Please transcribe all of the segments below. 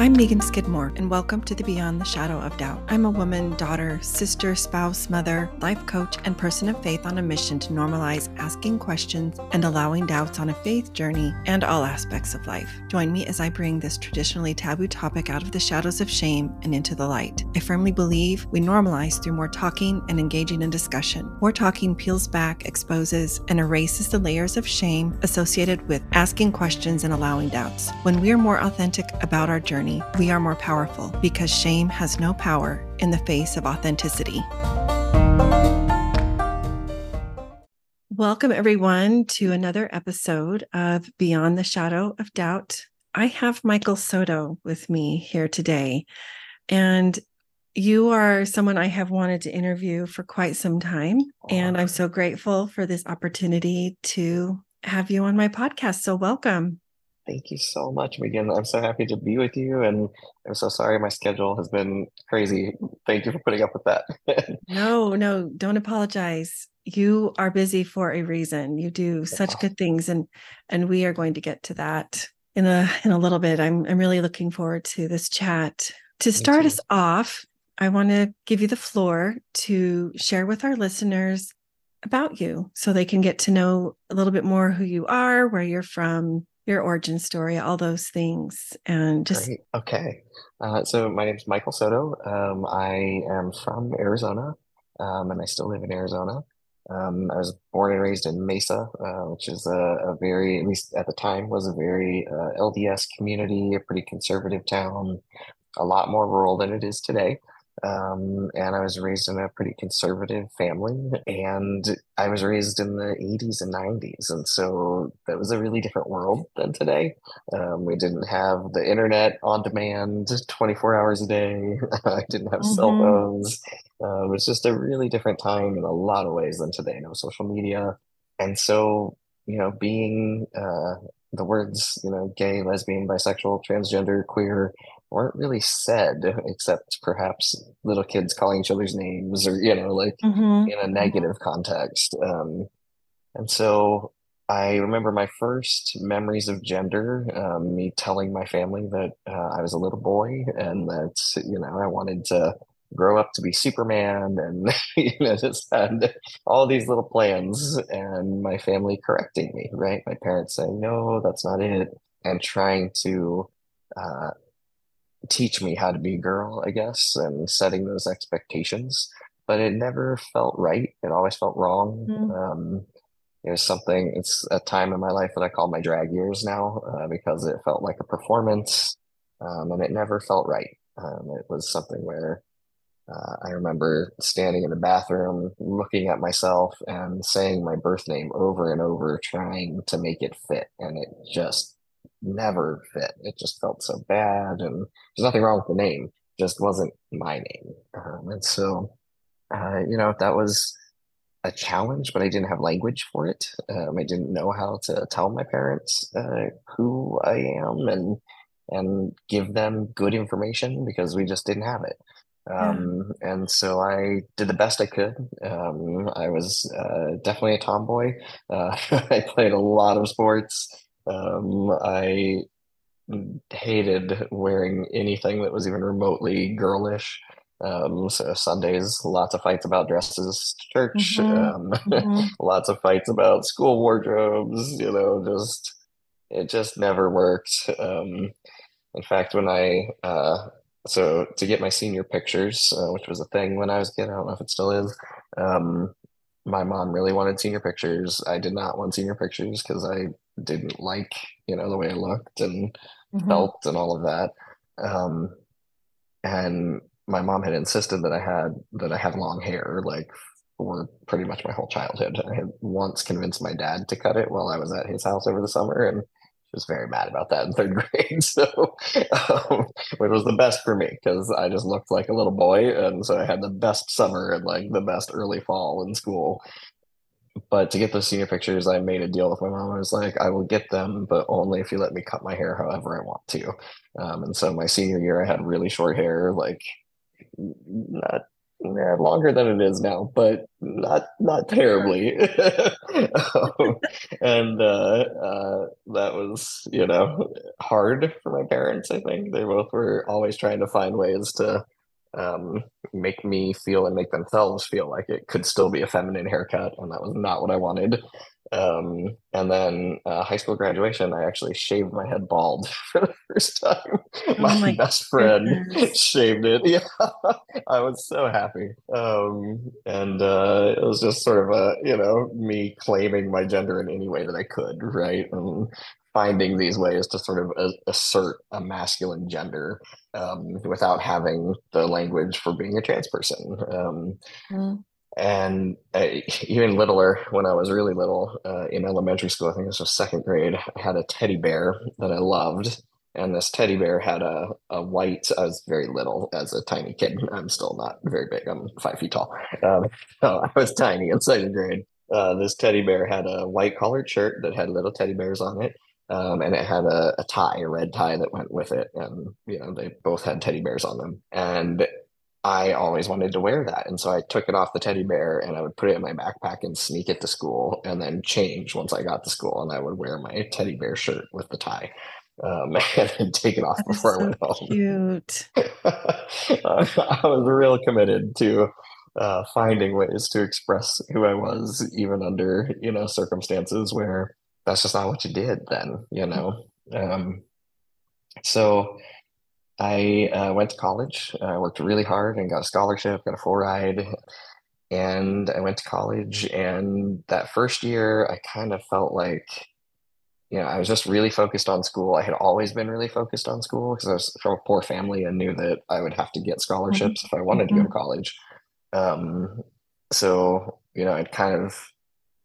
I'm Megan Skidmore, and welcome to the Beyond the Shadow of Doubt. I'm a woman, daughter, sister, spouse, mother, life coach, and person of faith on a mission to normalize asking questions and allowing doubts on a faith journey and all aspects of life. Join me as I bring this traditionally taboo topic out of the shadows of shame and into the light. I firmly believe we normalize through more talking and engaging in discussion. More talking peels back, exposes, and erases the layers of shame associated with asking questions and allowing doubts. When we are more authentic about our journey, we are more powerful because shame has no power in the face of authenticity. Welcome, everyone, to another episode of Beyond the Shadow of Doubt. I have Michael Soto with me here today, and you are someone I have wanted to interview for quite some time, and I'm so grateful for this opportunity to have you on my podcast. So welcome. Thank you so much, Megan. I'm so happy to be with you, and I'm so sorry my schedule has been crazy. Thank you for putting up with that. No, don't apologize. You are busy for a reason. You do such good things, and we are going to get to that in a little bit. I'm really looking forward to this chat. To start us off, I want to give you the floor to share with our listeners about you so they can get to know a little bit more who you are, where you're from, your origin story, all those things, and just... Great. Okay. So my name's Michael Soto. I am from Arizona, and I still live in Arizona. I was born and raised in Mesa, which is a very, at least at the time, was a very LDS community, a pretty conservative town, a lot more rural than it is today. And I was raised in a pretty conservative family, and I was raised in the 80s and 90s. And so that was a really different world than today. We didn't have the internet on demand 24 hours a day. I didn't have cell phones. It was just a really different time in a lot of ways than today. No social media. And so, you know, being, the words, you know, gay, lesbian, bisexual, transgender, queer, weren't really said, except perhaps little kids calling each other's names or, you know, like in a negative context. And so I remember my first memories of gender, me telling my family that I was a little boy and that, you know, I wanted to grow up to be Superman and, you know, just had all these little plans, and my family correcting me, right? My parents saying, no, that's not it. And trying to teach me how to be a girl, I guess, and setting those expectations, but it never felt right. It always felt wrong. There's something, it's a time in my life that I call my drag years now, because it felt like a performance, and it never felt right. It was something where I remember standing in the bathroom, looking at myself and saying my birth name over and over, trying to make it fit. And it just never fit. It just felt so bad. And there's nothing wrong with the name. It just wasn't my name. And so, you know, that was a challenge, but I didn't have language for it. I didn't know how to tell my parents who I am and give them good information, because we just didn't have it. And so I did the best I could. I was definitely a tomboy. I played a lot of sports. I hated wearing anything that was even remotely girlish. So Sundays, lots of fights about dresses, church, lots of fights about school wardrobes, you know, just, it just never worked. In fact, when so to get my senior pictures, which was a thing when I was a kid, I don't know if it still is. My mom really wanted senior pictures. I did not want senior pictures because I didn't like, you know, the way I looked and felt and all of that. And my mom had insisted that I had long hair, like for pretty much my whole childhood. I had once convinced my dad to cut it while I was at his house over the summer, and was very mad about that in third grade. So it was the best for me because I just looked like a little boy. And so I had the best summer and like the best early fall in school. But to get those senior pictures, I made a deal with my mom. I was like, I will get them, but only if you let me cut my hair however I want to. And so my senior year, I had really short hair, like not longer than it is now, but not terribly. And that was, hard for my parents. I think they both were always trying to find ways to make me feel and make themselves feel like it could still be a feminine haircut, and that was not what I wanted. And then high school graduation, I actually shaved my head bald for the first time. My best friend shaved it. Yeah, I was so happy. And it was just sort of me claiming my gender in any way that I could, right? And finding these ways to sort of assert a masculine gender without having the language for being a trans person. And even littler, when I was really little, in elementary school, I think this was second grade, I had a teddy bear that I loved. And this teddy bear had a white, I was very little as a tiny kid. I'm still not very big. I'm 5 feet tall. So I was tiny in second grade. This teddy bear had a white collared shirt that had little teddy bears on it. And it had a tie, a red tie that went with it. And, they both had teddy bears on them. And I always wanted to wear that. And so I took it off the teddy bear and I would put it in my backpack and sneak it to school and then change once I got to school. And I would wear my teddy bear shirt with the tie and then take it off before I went home. Cute. I was real committed to finding ways to express who I was, even under, circumstances where that's just not what you did then, So I went to college, worked really hard and got a scholarship, got a full ride. And I went to college, and that first year I kind of felt like, I was just really focused on school. I had always been really focused on school because I was from a poor family and knew that I would have to get scholarships if I wanted to go to college. So I'd kind of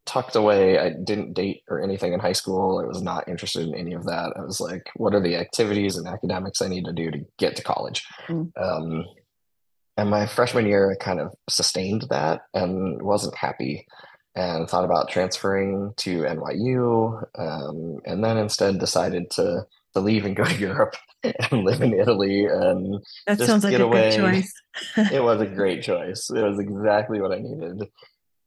tucked away. I didn't date or anything in high school. I was not interested in any of that. I was like, what are the activities and academics I need to do to get to college? And my freshman year, I kind of sustained that and wasn't happy and thought about transferring to NYU. And then instead decided to leave and go to Europe and live in Italy. And that sounds like a good choice. It was a great choice. It was exactly what I needed.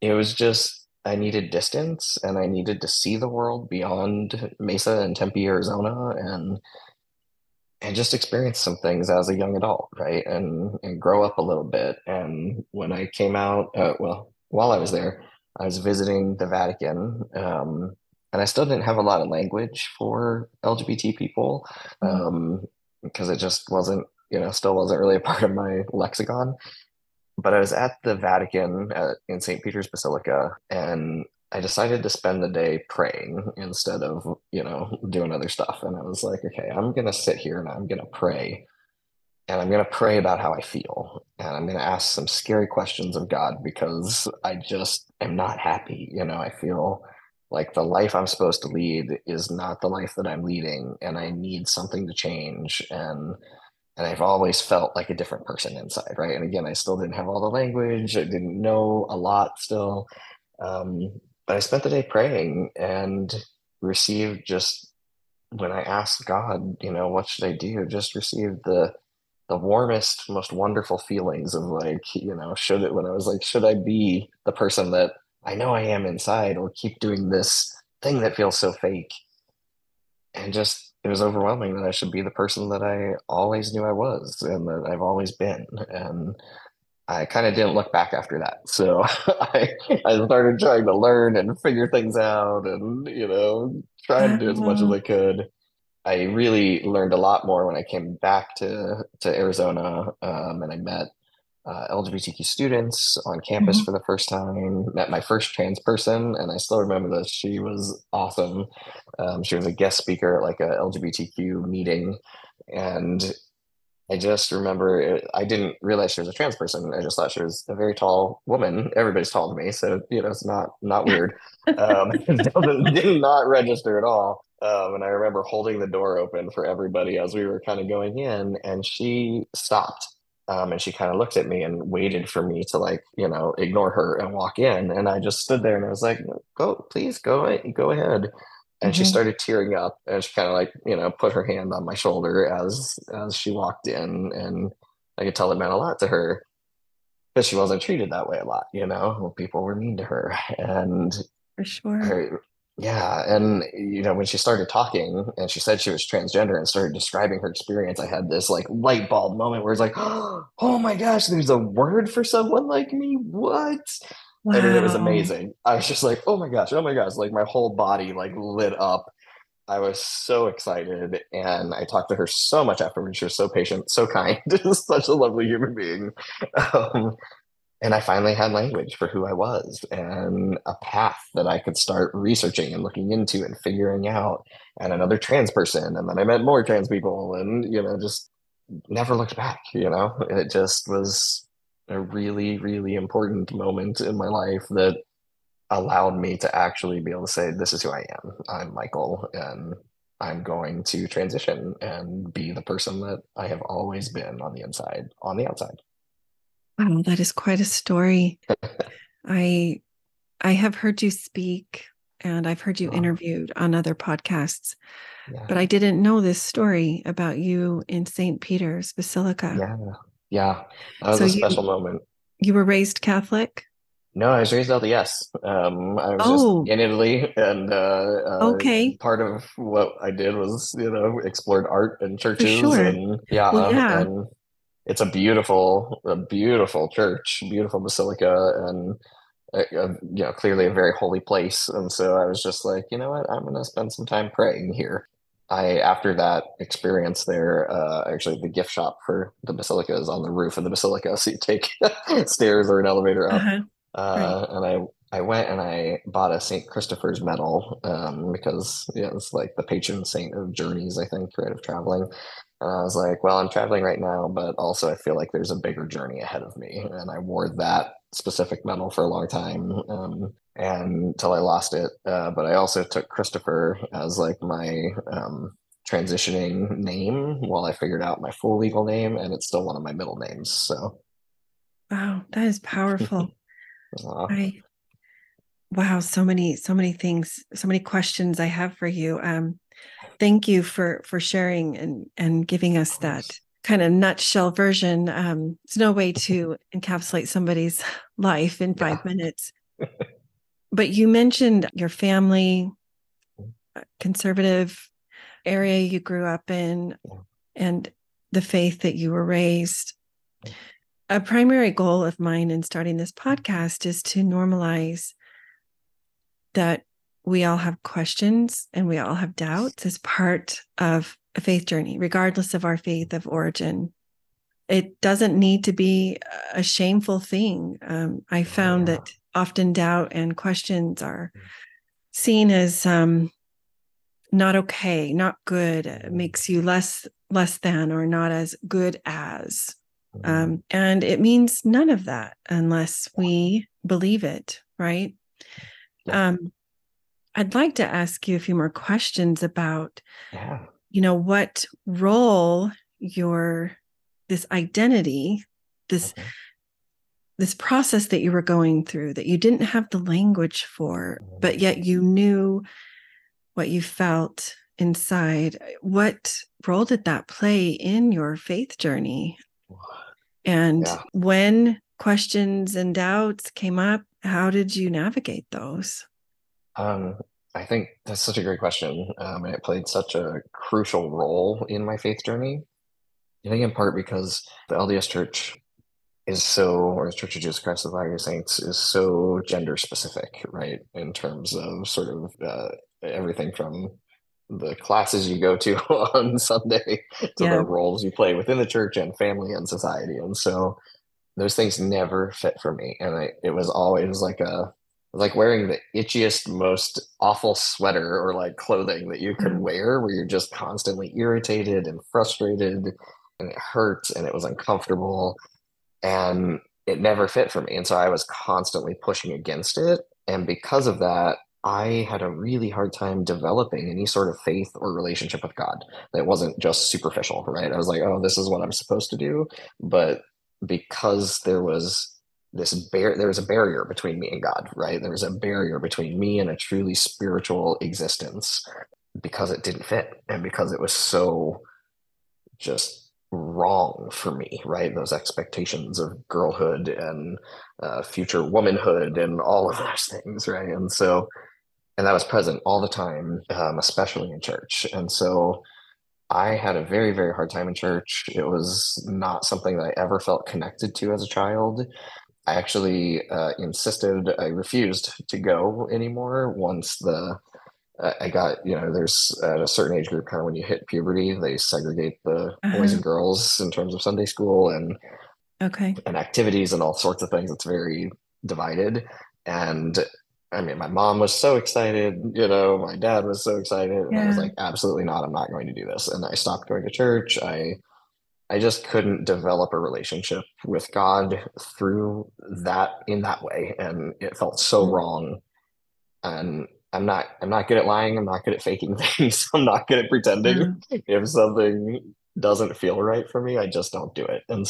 It was just, I needed distance and I needed to see the world beyond Mesa and Tempe, Arizona, and just experience some things as a young adult, right? And grow up a little bit. And when I came out, while I was there, I was visiting the Vatican, and I still didn't have a lot of language for LGBT people because it just wasn't, still wasn't really a part of my lexicon. But I was at the Vatican in St. Peter's Basilica, and I decided to spend the day praying instead of, doing other stuff. And I was like, okay, I'm going to sit here and I'm going to pray. And I'm going to pray about how I feel. And I'm going to ask some scary questions of God because I just am not happy. I feel like the life I'm supposed to lead is not the life that I'm leading, and I need something to change. And I've always felt like a different person inside, right? And again, I still didn't have all the language. I didn't know a lot still. But I spent the day praying and received just, when I asked God, what should I do? Just received the warmest, most wonderful feelings of like, when I was like, should I be the person that I know I am inside, or keep doing this thing that feels so fake? And just, it was overwhelming that I should be the person that I always knew I was and that I've always been. And I kind of didn't look back after that. So I started trying to learn and figure things out and, trying to do as much as I could. I really learned a lot more when I came back to Arizona, and I met LGBTQ students on campus for the first time. Met my first trans person, and I still remember this. She was awesome. She was a guest speaker at like a LGBTQ meeting, and I just remember I didn't realize she was a trans person. I just thought she was a very tall woman. Everybody's tall to me, so it's not weird. It did not register at all. And I remember holding the door open for everybody as we were kind of going in, and she stopped. And she kind of looked at me and waited for me to like, ignore her and walk in. And I just stood there and I was like, go ahead. And she started tearing up, and she kind of like, put her hand on my shoulder as she walked in. And I could tell it meant a lot to her. But she wasn't treated that way a lot, you know, people were mean to her. And for sure. And, you know, when she started talking and she said she was transgender and started describing her experience, I had this like light bulb moment where it's like, oh my gosh, there's a word for someone like me. What? Wow. And it was amazing. I was just like, oh my gosh, like my whole body like lit up. I was so excited. And I talked to her so much afterwards. She was so patient, so kind, such a lovely human being. And I finally had language for who I was and a path that I could start researching and looking into and figuring out, and another trans person. And then I met more trans people and, you know, just never looked back, you know. It just was a really, really important moment in my life that allowed me to actually be able to say, this is who I am. I'm Michael, and I'm going to transition and be the person that I have always been on the inside, on the outside. Wow, that is quite a story. I have heard you speak, and I've heard you interviewed on other podcasts, but I didn't know this story about you in St. Peter's Basilica. Yeah. That was a special moment. You were raised Catholic? No, I was raised LDS. I was just in Italy, and part of what I did was, you know, explored art and churches. Sure. And and it's a beautiful church, beautiful basilica, and you know, clearly a very holy place. And so I was just like, you know what, I'm going to spend some time praying here. After that experience there, actually the gift shop for the basilica is on the roof of the basilica, so you take stairs or an elevator up. Uh-huh. And I went and I bought a Saint Christopher's medal, because it's like the patron saint of journeys, I think, right, of traveling. And I was like, well, I'm traveling right now, but also I feel like there's a bigger journey ahead of me. And I wore that specific medal for a long time, and until I lost it. But I also took Christopher as like my transitioning name while I figured out my full legal name, and it's still one of my middle names. So, wow, that is powerful. Wow, so many things, so many questions I have for you. Thank you for sharing and giving us that kind of nutshell version. It's no way to encapsulate somebody's life in 5 minutes. But you mentioned your family, conservative area you grew up in, and the faith that you were raised. A primary goal of mine in starting this podcast is to normalize that we all have questions and we all have doubts as part of a faith journey, regardless of our faith of origin. It doesn't need to be a shameful thing. I found that often doubt and questions are seen as not okay, not good, it makes you less than, or not as good as. And it means none of that unless we believe it, right? I'd like to ask you a few more questions about, you know, what role this identity, this process that you were going through that you didn't have the language for, but yet you knew what you felt inside. What role did that play in your faith journey? And when questions and doubts came up, how did you navigate those? I think that's such a great question. And it played such a crucial role in my faith journey. I think in part because the LDS Church or the Church of Jesus Christ of Latter-day Saints is so gender specific, right? In terms of sort of everything from the classes you go to on Sunday to the roles you play within the church and family and society. And so those things never fit for me. And it was always like wearing the itchiest, most awful sweater or like clothing that you could wear, where you're just constantly irritated and frustrated, and it hurt, and it was uncomfortable, and it never fit for me. And so I was constantly pushing against it. And because of that, I had a really hard time developing any sort of faith or relationship with God that wasn't just superficial, right? I was like, oh, this is what I'm supposed to do. But because there was a barrier between me and God, right? There was a barrier between me and a truly spiritual existence, because it didn't fit and because it was so just wrong for me, right? Those expectations of girlhood and future womanhood and all of those things, right? And so, and that was present all the time, especially in church. And so I had a very, very hard time in church. It was not something that I ever felt connected to as a child. I actually insisted, I refused to go anymore once I got, there's at a certain age group, kind of when you hit puberty, they segregate the boys and girls in terms of Sunday school and activities and all sorts of things. It's very divided. And I mean, my mom was so excited, my dad was so excited. Yeah. And I was like, absolutely not. I'm not going to do this. And I stopped going to church. I just couldn't develop a relationship with God through that, in that way. And it felt so wrong. And I'm not good at lying. I'm not good at faking things. I'm not good at pretending. Mm-hmm. If something doesn't feel right for me, I just don't do it. And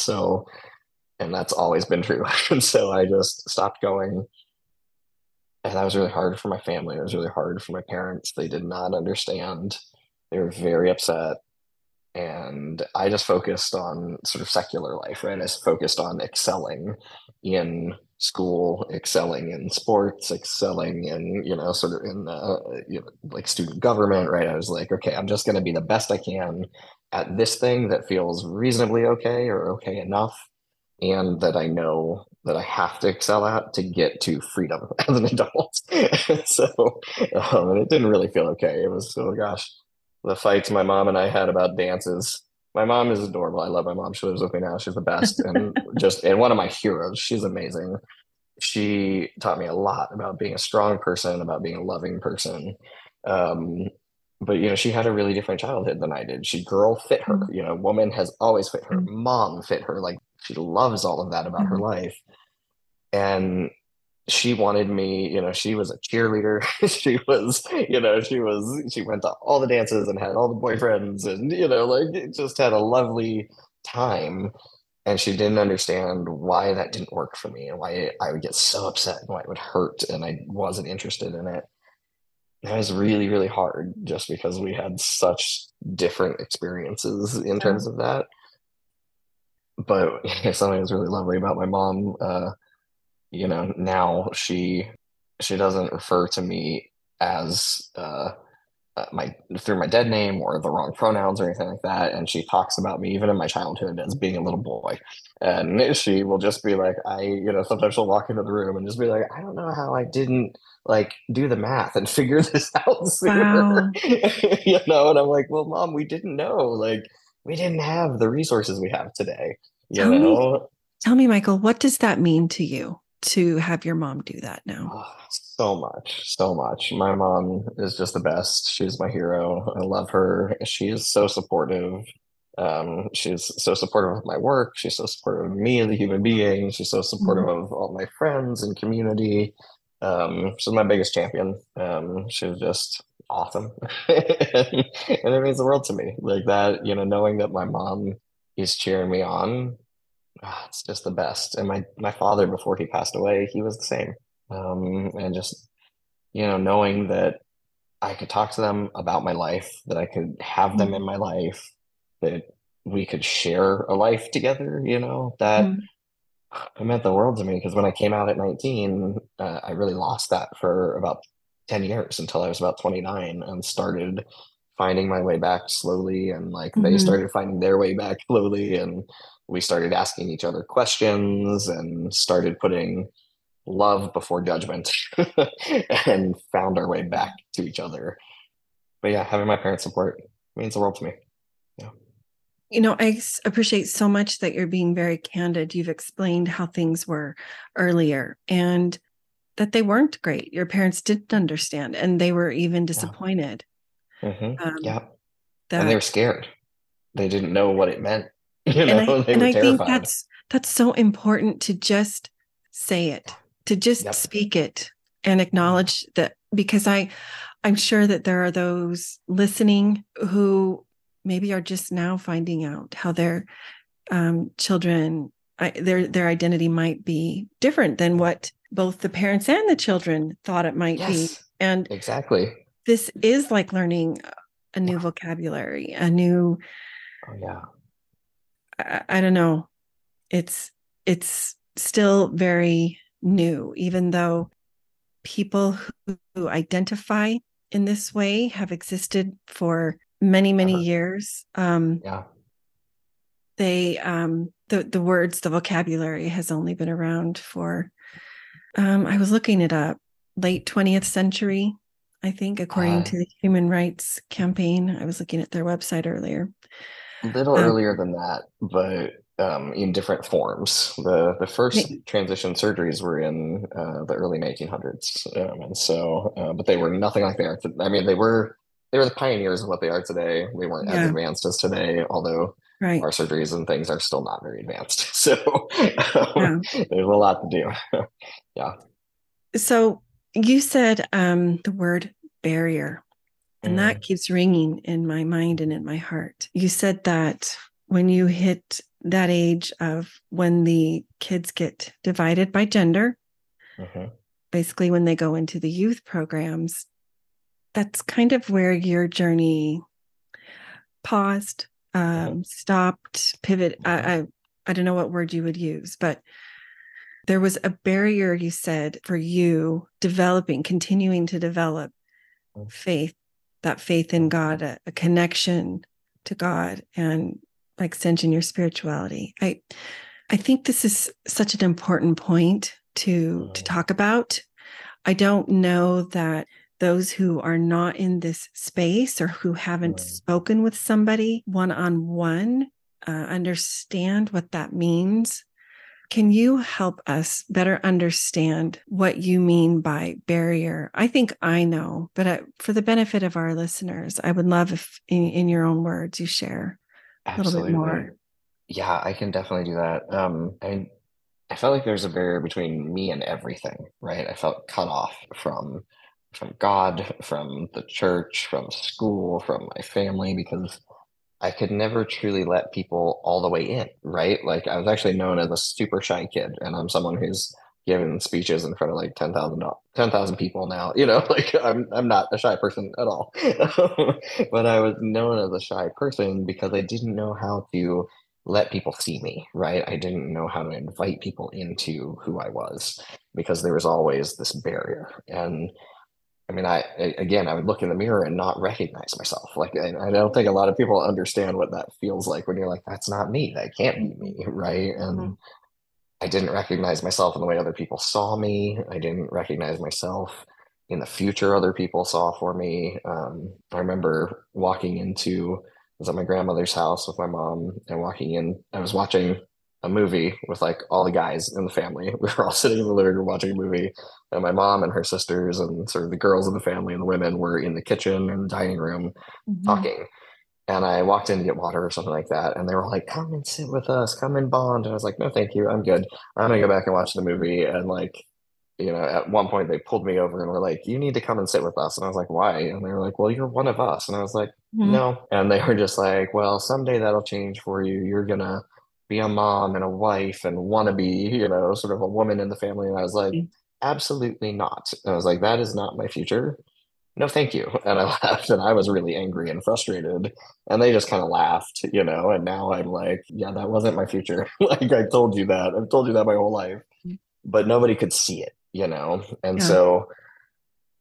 that's always been true. And so I just stopped going. And that was really hard for my family. It was really hard for my parents. They did not understand. They were very upset. And I just focused on sort of secular life, right? I focused on excelling in school, excelling in sports, excelling in, sort of in like student government, right? I was like, okay, I'm just going to be the best I can at this thing that feels reasonably okay or okay enough, and that I know that I have to excel at to get to freedom as an adult. And it didn't really feel okay. It was, oh gosh, the fights my mom and I had about dances. My mom is adorable. I love my mom. She lives with me now. She's the best and one of my heroes. She's amazing. She taught me a lot about being a strong person, about being a loving person. But, she had a really different childhood than I did. She girl fit her, woman has always fit her. Mm-hmm. Mom fit her. Like, she loves all of that about her life. And she wanted me, she was a cheerleader. She went to all the dances and had all the boyfriends and, just had a lovely time. And she didn't understand why that didn't work for me and why I would get so upset and why it would hurt. And I wasn't interested in it. That was really, really hard just because we had such different experiences in terms of that. But something that's really lovely about my mom, now she doesn't refer to me as through my dead name or the wrong pronouns or anything like that. And she talks about me, even in my childhood, as being a little boy. And she will just be like, sometimes she'll walk into the room and just be like, I don't know how I didn't do the math and figure this out sooner. Wow. And I'm like, well, Mom, we didn't know. We didn't have the resources we have today. Tell me, Michael, what does that mean to you to have your mom do that now? Oh, so much. My mom is just the best. She's my hero. I love her. She is so supportive. She's so supportive of my work. She's so supportive of me as a human being. She's so supportive of all my friends and community. She's my biggest champion. She's just awesome. And it means the world to me. Knowing that my mom is cheering me on, it's just the best. And my father, before he passed away, he was the same. And just, knowing that I could talk to them about my life, that I could have them in my life, that we could share a life together, that it meant the world to me. Because when I came out at 19, I really lost that for about 10 years until I was about 29 and started finding my way back slowly. And they started finding their way back slowly. And we started asking each other questions and started putting love before judgment and found our way back to each other. But yeah, having my parents' support means the world to me. Yeah. I appreciate so much that you're being very candid. You've explained how things were earlier and that they weren't great. Your parents didn't understand and they were even disappointed. Yeah. Mm-hmm. And they were scared. They didn't know what it meant. I think that's so important to just say it, to just speak it and acknowledge that, because I'm sure that there are those listening who maybe are just now finding out how their children, their identity might be different than what both the parents and the children thought it might be. And exactly, this is like learning a new vocabulary, a new I don't know. It's still very new, even though people who identify in this way have existed for many, many years. The words, the vocabulary has only been around for, I was looking it up, late 20th century, I think, according to the Human Rights Campaign. I was looking at their website earlier. A little earlier than that, but in different forms. The first transition surgeries were in the early 1900s. But they were nothing like they are. I mean, they were the pioneers of what they are today. They weren't as advanced as today, although our surgeries and things are still not very advanced. So there's a lot to do. So you said the word barrier, and that keeps ringing in my mind and in my heart. You said that when you hit that age of when the kids get divided by gender, basically when they go into the youth programs, that's kind of where your journey paused, stopped, pivot. I don't know what word you would use, but there was a barrier, you said, for you continuing to develop faith, that faith in God, a connection to God and extension your spirituality. I think this is such an important point to talk about. I don't know that those who are not in this space or who haven't spoken with somebody one-on-one understand what that means. Can you help us better understand what you mean by barrier? I think I know, but for the benefit of our listeners, I would love if in your own words you share a little bit more. Yeah, I can definitely do that. I felt like there's a barrier between me and everything, right? I felt cut off from God, from the church, from school, from my family, because I could never truly let people all the way in, right? Like, I was actually known as a super shy kid, and I'm someone who's given speeches in front of like 10,000 people now, you know, like I'm not a shy person at all. But I was known as a shy person because I didn't know how to let people see me, right? I didn't know how to invite people into who I was because there was always this barrier. And I mean, I would look in the mirror and not recognize myself. Like, I don't think a lot of people understand what that feels like when you're like, that's not me. That can't be me, right? And I didn't recognize myself in the way other people saw me. I didn't recognize myself in the future other people saw for me. I remember I was at my grandmother's house with my mom and walking in. I was watching a movie with like all the guys in the family. We were all sitting in the living room watching a movie, and my mom and her sisters and sort of the girls in the family and the women were in the kitchen and the dining room talking. And I walked in to get water or something like that, and they were like, come and sit with us, come and bond. And I was like, no, thank you, I'm good. I'm gonna go back and watch the movie. And like, you know, at one point they pulled me over and were like, you need to come and sit with us. And I was like, why? And they were like, well, you're one of us. And I was like, no. And they were just like, well, someday that'll change for you. You're gonna be a mom and a wife and wanna be, you know, sort of a woman in the family. And I was like, absolutely not. And I was like, that is not my future. No, thank you. And I left, and I was really angry and frustrated, and they just kind of laughed, you know, and now I'm like, yeah, that wasn't my future. Like, I told you that. I've told you that my whole life, but nobody could see it, you know? And so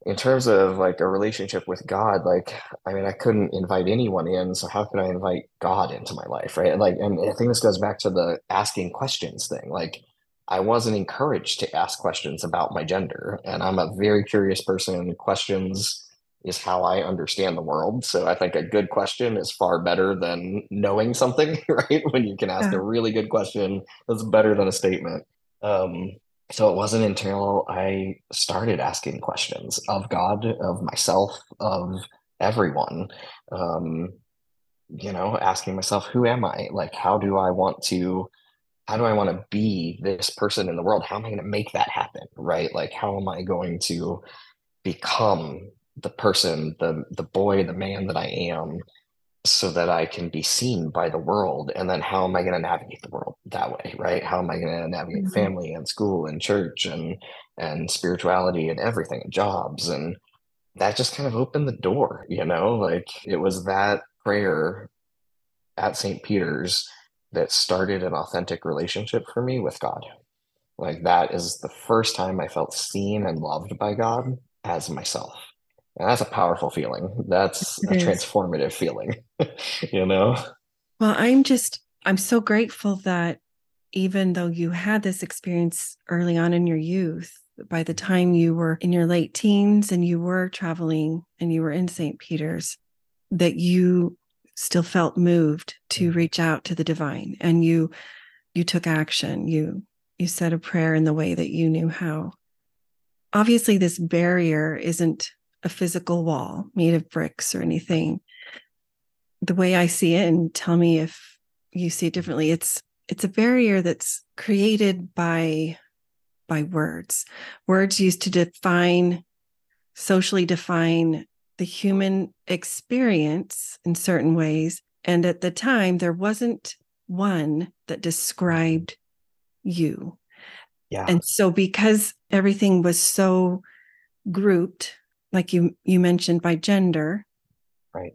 in terms of like a relationship with God, like, I mean, I couldn't invite anyone in. So how could I invite God into my life? Right. And like, and I think this goes back to the asking questions thing. Like, I wasn't encouraged to ask questions about my gender, and I'm a very curious person. Questions is how I understand the world. So I think a good question is far better than knowing something, right? When you can ask a really good question, that's better than a statement. So it wasn't until I started asking questions of God, of myself, of everyone, you know, asking myself, who am I? Like, how do I want to be this person in the world? How am I going to make that happen? Right? Like, how am I going to become the person, the boy, the man that I am, so that I can be seen by the world? And then how am I going to navigate the world that way? Right? How am I going to navigate family and school and church and spirituality and everything and jobs? And that just kind of opened the door, you know, like it was that prayer at St. Peter's that started an authentic relationship for me with God. Like, that is the first time I felt seen and loved by God as myself. And that's a powerful feeling. That's a transformative feeling, you know? Well, I'm so grateful that even though you had this experience early on in your youth, by the time you were in your late teens and you were traveling and you were in St. Peter's, that you still felt moved to reach out to the divine, and you took action. You said a prayer in the way that you knew how. Obviously, this barrier isn't a physical wall made of bricks or anything. The way I see it, and tell me if you see it differently, it's a barrier that's created by words. Words used to socially define the human experience in certain ways. And at the time, there wasn't one that described you. Yeah. And so because everything was so grouped, like you mentioned, by gender, right?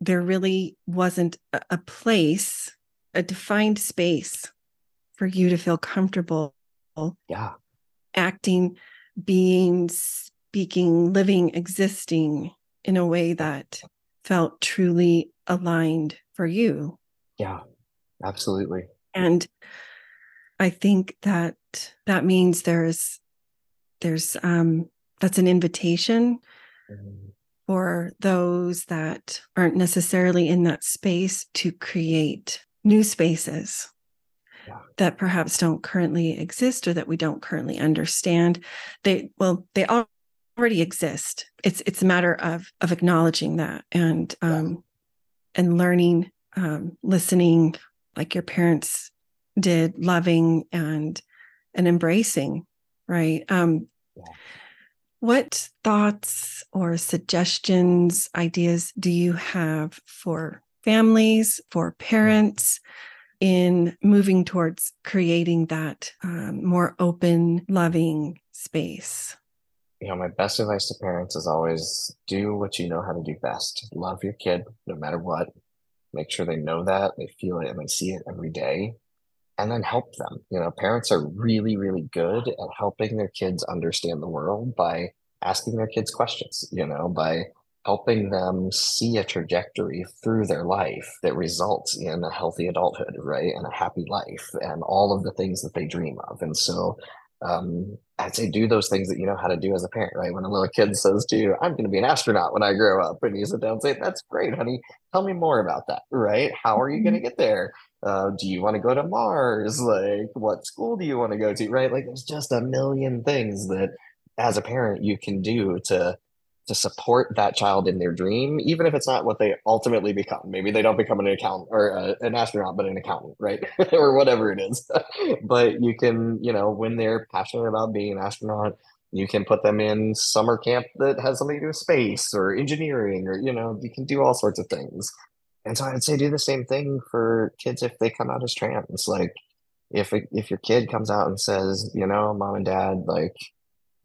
There really wasn't a place, a defined space for you to feel comfortable. Yeah. Acting, being, speaking, living, existing in a way that felt truly aligned for you. Yeah, absolutely. And I think that means there's that's an invitation for those that aren't necessarily in that space to create new spaces. Yeah. That perhaps don't currently exist, or that we don't currently understand. They already exist. It's a matter of acknowledging that and learning, listening, like your parents did, loving and embracing, right? What thoughts or suggestions, ideas do you have for families, for parents, in moving towards creating that more open, loving space? You know, my best advice to parents is always do what you know how to do best. Love your kid no matter what. Make sure they know that, they feel it, and they see it every day. And then help them. You know, parents are really, really good at helping their kids understand the world by asking their kids questions, you know, by helping them see a trajectory through their life that results in a healthy adulthood, right? And a happy life and all of the things that they dream of. And so I'd say do those things that you know how to do as a parent, right? When a little kid says to you, I'm going to be an astronaut when I grow up, and you sit down and say, that's great, honey. Tell me more about that, right? How are you going to get there? Do you want to go to Mars? Like, what school do you want to go to, right? Like, there's just a million things that as a parent you can do to support that child in their dream, even if it's not what they ultimately become. Maybe they don't become an accountant or an astronaut, but an accountant, right? Or whatever it is. But you can, you know, when they're passionate about being an astronaut, you can put them in summer camp that has something to do with space or engineering, or, you know, you can do all sorts of things. And so I would say do the same thing for kids if they come out as trans. Like, if your kid comes out and says, you know, Mom and Dad, like,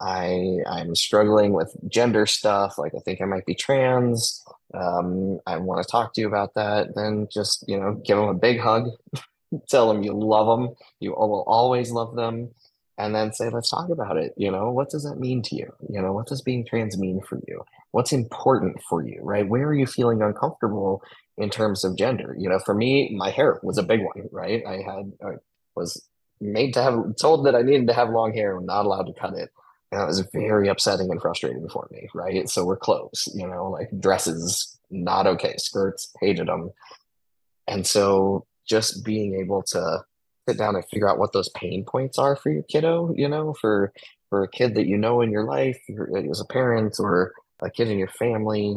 I'm struggling with gender stuff. Like, I think I might be trans. I want to talk to you about that. Then just, you know, give them a big hug. Tell them you love them. You will always love them. And then say, let's talk about it. You know, what does that mean to you? You know, what does being trans mean for you? What's important for you, right? Where are you feeling uncomfortable in terms of gender? You know, for me, my hair was a big one, right? I was told that I needed to have long hair and not allowed to cut it. And that was very upsetting and frustrating for me, right? So we're close, you know, like dresses, not okay. Skirts, hated them. And so just being able to sit down and figure out what those pain points are for your kiddo, you know, for a kid that you know in your life, as a parent or a kid in your family,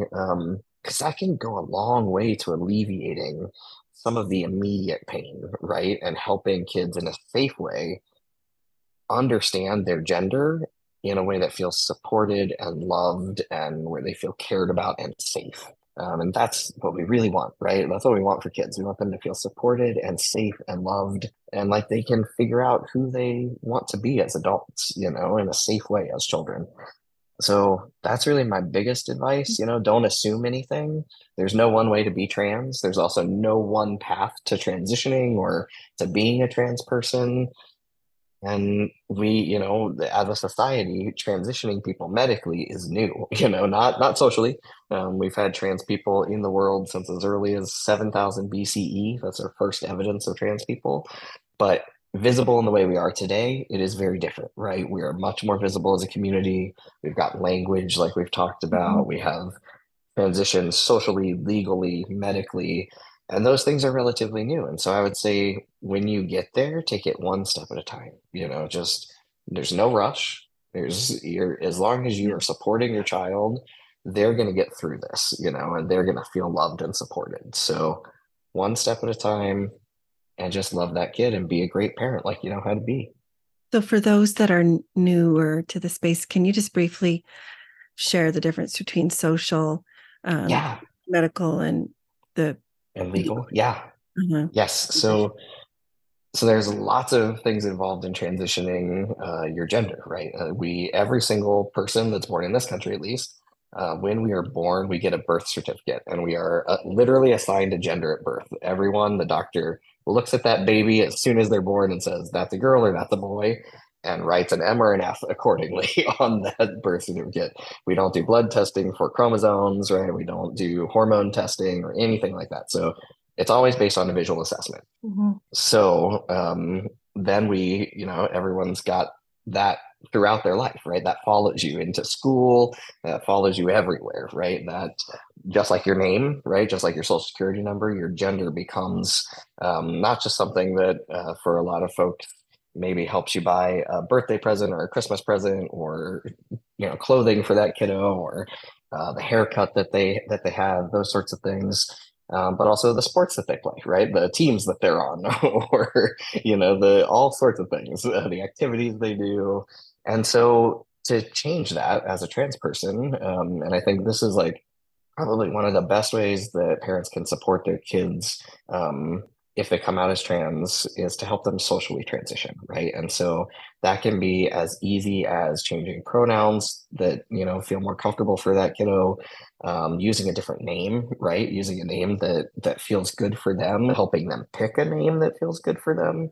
because that can go a long way to alleviating some of the immediate pain, right? And helping kids in a safe way understand their gender in a way that feels supported and loved and where they feel cared about and safe. And that's what we really want, right? That's what we want for kids. We want them to feel supported and safe and loved, and like they can figure out who they want to be as adults, you know, in a safe way as children. So that's really my biggest advice. You know, don't assume anything. There's no one way to be trans. There's also no one path to transitioning or to being a trans person. And we, you know, as a society, transitioning people medically is new, you know, not socially. We've had trans people in the world since as early as 7,000 BCE. That's our first evidence of trans people. But visible in the way we are today, it is very different, right? We are much more visible as a community. We've got language like we've talked about. We have transitions socially, legally, medically. And those things are relatively new. And so I would say when you get there, take it one step at a time. You know, just there's no rush. As long as you are supporting your child, they're going to get through this, you know, and they're going to feel loved and supported. So one step at a time, and just love that kid and be a great parent like you know how to be. So for those that are newer to the space, can you just briefly share the difference between social, medical, and the... And legal, yeah. Mm-hmm. Yes. So there's lots of things involved in transitioning your gender, right? Every single person that's born in this country, at least, when we are born, we get a birth certificate, and we are literally assigned a gender at birth. Everyone, the doctor looks at that baby as soon as they're born and says, that's a girl or that's a boy, and writes an M or an F accordingly on that birth certificate. We don't do blood testing for chromosomes, right? We don't do hormone testing or anything like that. So it's always based on a visual assessment. Mm-hmm. So then we, you know, everyone's got that throughout their life, right? That follows you into school, that follows you everywhere, right? That just like your name, right? Just like your social security number, your gender becomes not just something that for a lot of folks maybe helps you buy a birthday present or a Christmas present or, you know, clothing for that kiddo or the haircut that they have, those sorts of things. But also the sports that they play, right? The teams that they're on or, you know, all sorts of things, the activities they do. And so to change that as a trans person, and I think this is like probably one of the best ways that parents can support their kids if they come out as trans is to help them socially transition, right? And so that can be as easy as changing pronouns that, you know, feel more comfortable for that kiddo, using a different name, right? Using a name that feels good for them, helping them pick a name that feels good for them.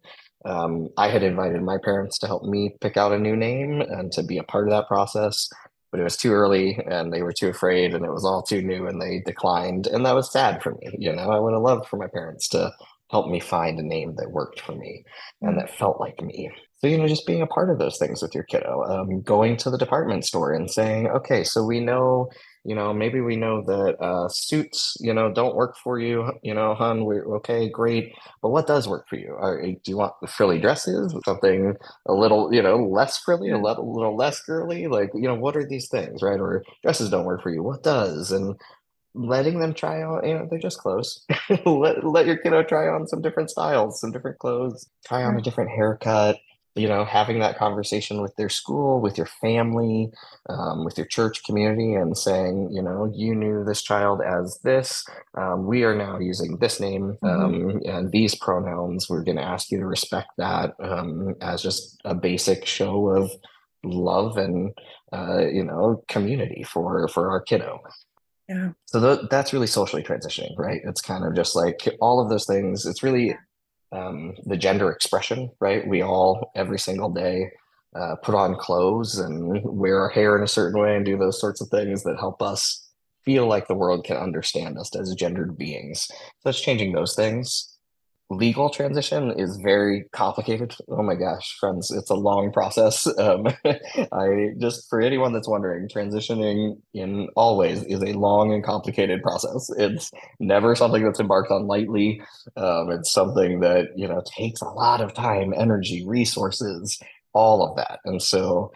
I had invited my parents to help me pick out a new name and to be a part of that process, but it was too early and they were too afraid and it was all too new and they declined. And that was sad for me. You know, I would have loved for my parents to help me find a name that worked for me and that felt like me. So, you know, just being a part of those things with your kiddo, going to the department store and saying, okay, so we know, you know, maybe we know that suits, you know, don't work for you, you know, hon, okay, great. But what does work for you? Do you want the frilly dresses, something a little, you know, less frilly, a little less girly? Like, you know, what are these things, right? Or dresses don't work for you. What does? And letting them try on, you know, they're just clothes. Let your kiddo try on some different styles, some different clothes, try on a different haircut, you know, having that conversation with their school, with your family, with your church community and saying, you know, you knew this child as this. We are now using this name and these pronouns. We're going to ask you to respect that as just a basic show of love and, you know, community for our kiddo. Yeah. So that's really socially transitioning, right? It's kind of just like all of those things. It's really the gender expression, right? We all, every single day, put on clothes and wear our hair in a certain way and do those sorts of things that help us feel like the world can understand us as gendered beings. So it's changing those things. Legal transition is very complicated. Oh my gosh, friends, it's a long process. For anyone that's wondering, transitioning in all ways is a long and complicated process. It's never something that's embarked on lightly. It's something that, you know, takes a lot of time, energy, resources, all of that. And so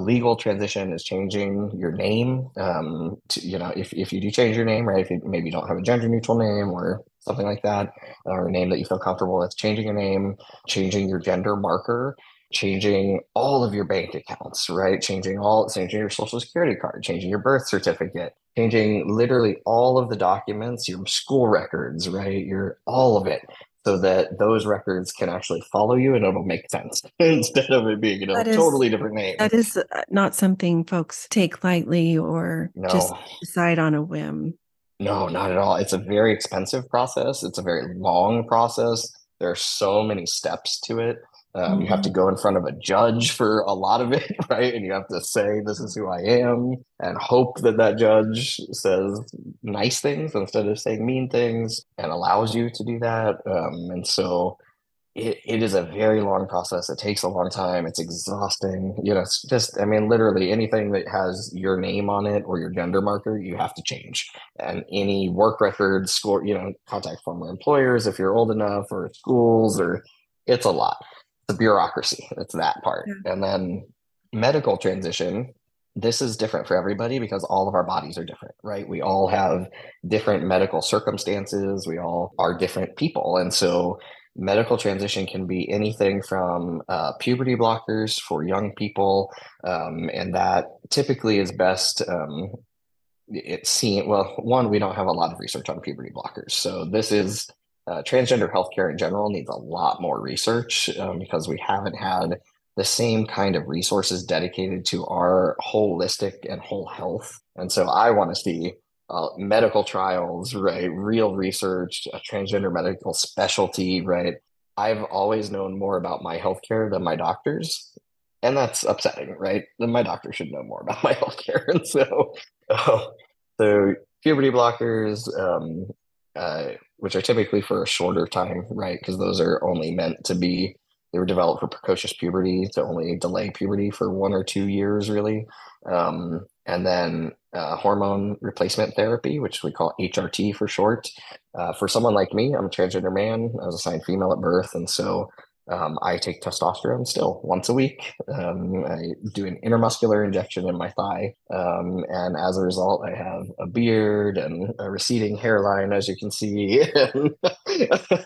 legal transition is changing your name. To, you know, if you do change your name, right, if you maybe don't have a gender neutral name or something like that, or a name that you feel comfortable with, changing your name, changing your gender marker, changing all of your bank accounts, right? Changing your social security card, changing your birth certificate, changing literally all of the documents, your school records, right? All of it. so that those records can actually follow you and it'll make sense instead of it being, you know, totally different name. That is not something folks take lightly or just decide on a whim. No, not at all. It's a very expensive process. It's a very long process. There are so many steps to it. You have to go in front of a judge for a lot of it, right? And you have to say, this is who I am, and hope that that judge says nice things instead of saying mean things and allows you to do that. And so it is a very long process. It takes a long time. It's exhausting. You know, it's just, I mean, literally anything that has your name on it or your gender marker, you have to change. And any work records, score, you know, contact former employers if you're old enough, or schools, or it's a lot. The bureaucracy, that's that part. Yeah. And then medical transition, this is different for everybody because all of our bodies are different, right? We all have different medical circumstances. We all are different people. And so medical transition can be anything from puberty blockers for young people. And that typically is best, one, we don't have a lot of research on puberty blockers. So this is transgender healthcare in general needs a lot more research because we haven't had the same kind of resources dedicated to our holistic and whole health. And so I want to see medical trials, right? Real research, a transgender medical specialty, right? I've always known more about my healthcare than my doctors. And that's upsetting, right? Then my doctor should know more about my healthcare. And so, so puberty blockers, which are typically for a shorter time, right? Because those are only meant to be, they were developed for precocious puberty to only delay puberty for 1 or 2 years, really. And then hormone replacement therapy, which we call HRT for short. For someone like me, I'm a transgender man. I was assigned female at birth. And so I take testosterone still once a week. I do an intramuscular injection in my thigh. And as a result, I have a beard and a receding hairline, as you can see, and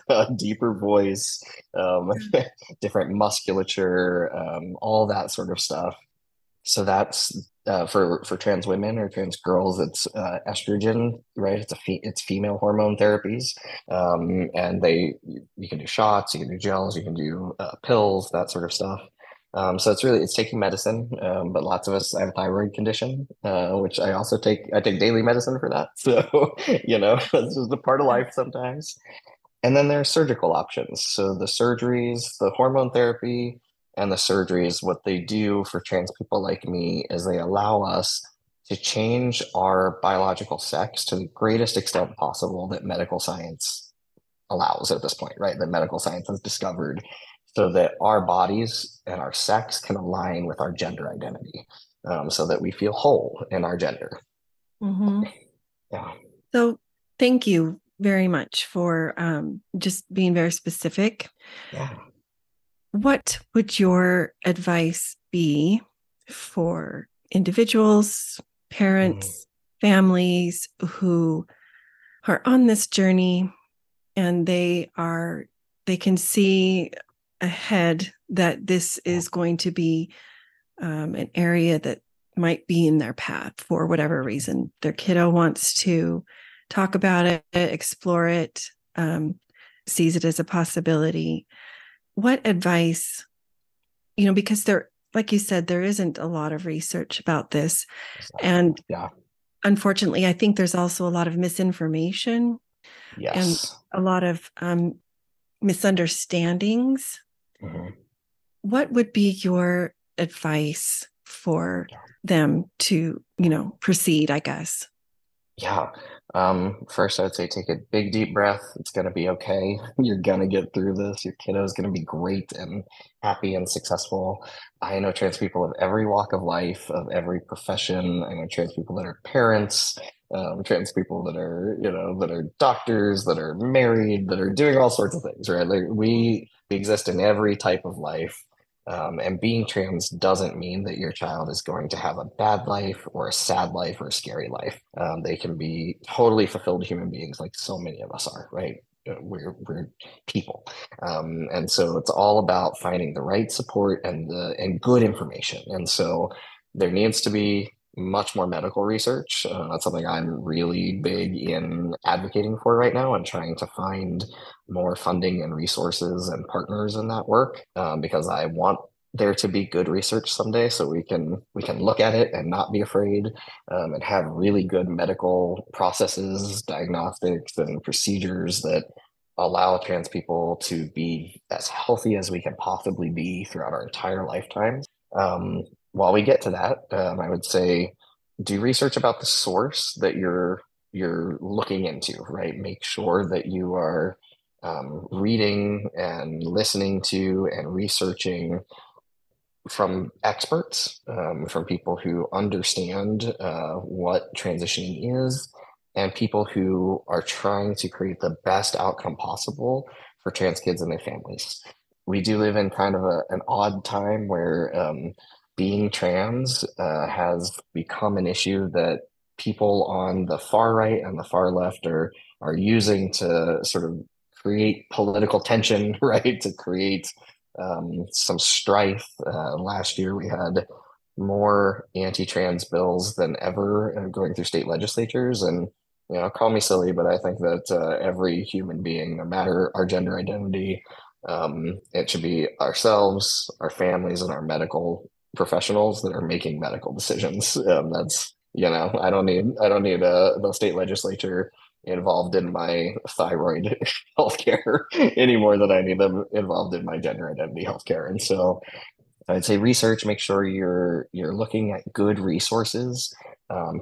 a deeper voice, different musculature, all that sort of stuff. So that's for trans women or trans girls, it's estrogen, right? It's female hormone therapies, and you can do shots, you can do gels, you can do pills, that sort of stuff. So it's taking medicine, but lots of us have a thyroid condition, which I also take. I take daily medicine for that. So you know, this is the part of life sometimes. And then there are surgical options. So the surgeries, the hormone therapy. And the surgeries, what they do for trans people like me is they allow us to change our biological sex to the greatest extent possible that medical science allows at this point, right? That medical science has discovered so that our bodies and our sex can align with our gender identity so that we feel whole in our gender. Mm-hmm. Yeah. So thank you very much for just being very specific. Yeah. What would your advice be for individuals, parents, families who are on this journey and they can see ahead that this is going to be an area that might be in their path for whatever reason? Their kiddo wants to talk about it, explore it, sees it as a possibility. What advice, you know, because there, like you said, there isn't a lot of research about this. And unfortunately, I think there's also a lot of misinformation and a lot of misunderstandings. Mm-hmm. What would be your advice for them to, you know, proceed, I guess? Yeah. First, I would say take a big, deep breath. It's going to be okay. You're going to get through this. Your kiddo is going to be great and happy and successful. I know trans people of every walk of life, of every profession. I know trans people that are parents, trans people that are, you know, that are doctors, that are married, that are doing all sorts of things, right? Like we exist in every type of life. And being trans doesn't mean that your child is going to have a bad life or a sad life or a scary life. They can be totally fulfilled human beings like so many of us are, right? We're people. And so it's all about finding the right support and good information. And so there needs to be much more medical research. That's something I'm really big in advocating for right now and trying to find more funding and resources and partners in that work, because I want there to be good research someday so we can look at it and not be afraid, and have really good medical processes, diagnostics, and procedures that allow trans people to be as healthy as we can possibly be throughout our entire lifetimes. While we get to that, I would say do research about the source that you're looking into, right? Make sure that you are reading and listening to and researching from experts, from people who understand what transitioning is, and people who are trying to create the best outcome possible for trans kids and their families. We do live in kind of an odd time where being trans has become an issue that people on the far right and the far left are using to sort of create political tension, right? To create some strife. Last year, we had more anti-trans bills than ever going through state legislatures. And, you know, call me silly, but I think that every human being, no matter our gender identity, it should be ourselves, our families, and our medical professionals that are making medical decisions. That's, you know, I don't need the state legislature involved in my thyroid healthcare any more than I need them involved in my gender identity healthcare. And so I'd say research, make sure you're looking at good resources,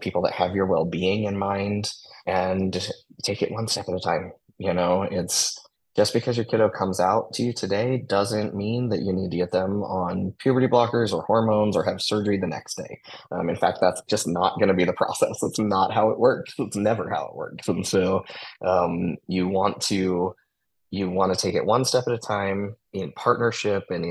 people that have your well-being in mind, and take it one step at a time. You know, it's just because your kiddo comes out to you today doesn't mean that you need to get them on puberty blockers or hormones or have surgery the next day. In fact, that's just not going to be the process. It's not how it works. It's never how it works. And so you want to take it one step at a time in partnership and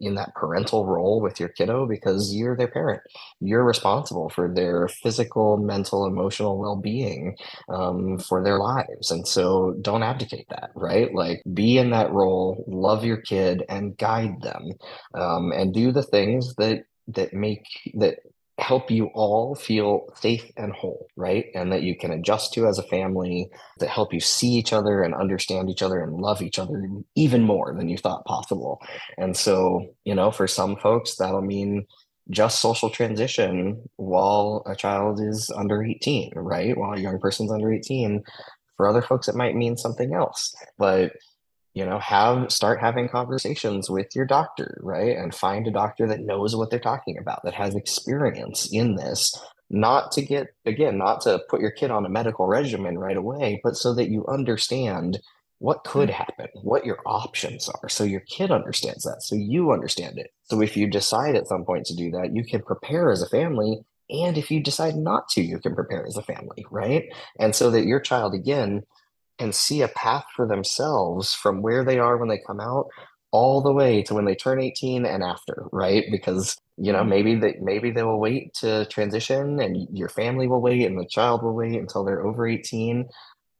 in that parental role with your kiddo, because you're their parent. You're responsible for their physical, mental, emotional well-being, for their lives. And so don't abdicate that, right? Like, be in that role, love your kid, and guide them, and do the things that help you all feel safe and whole, right? And that you can adjust to as a family, that help you see each other and understand each other and love each other even more than you thought possible. And so, you know, for some folks, that'll mean just social transition while a child is under 18, right? While a young person's under 18. For other folks, it might mean something else. But, you know, start having conversations with your doctor, right? And find a doctor that knows what they're talking about, that has experience in this, not to put your kid on a medical regimen right away, but so that you understand what could happen, what your options are. So your kid understands that, so you understand it. So if you decide at some point to do that, you can prepare as a family. And if you decide not to, you can prepare as a family, right? And so that your child, again, and see a path for themselves from where they are when they come out all the way to when they turn 18 and after, right? Because, you know, maybe they will wait to transition, and your family will wait, and the child will wait until they're over 18.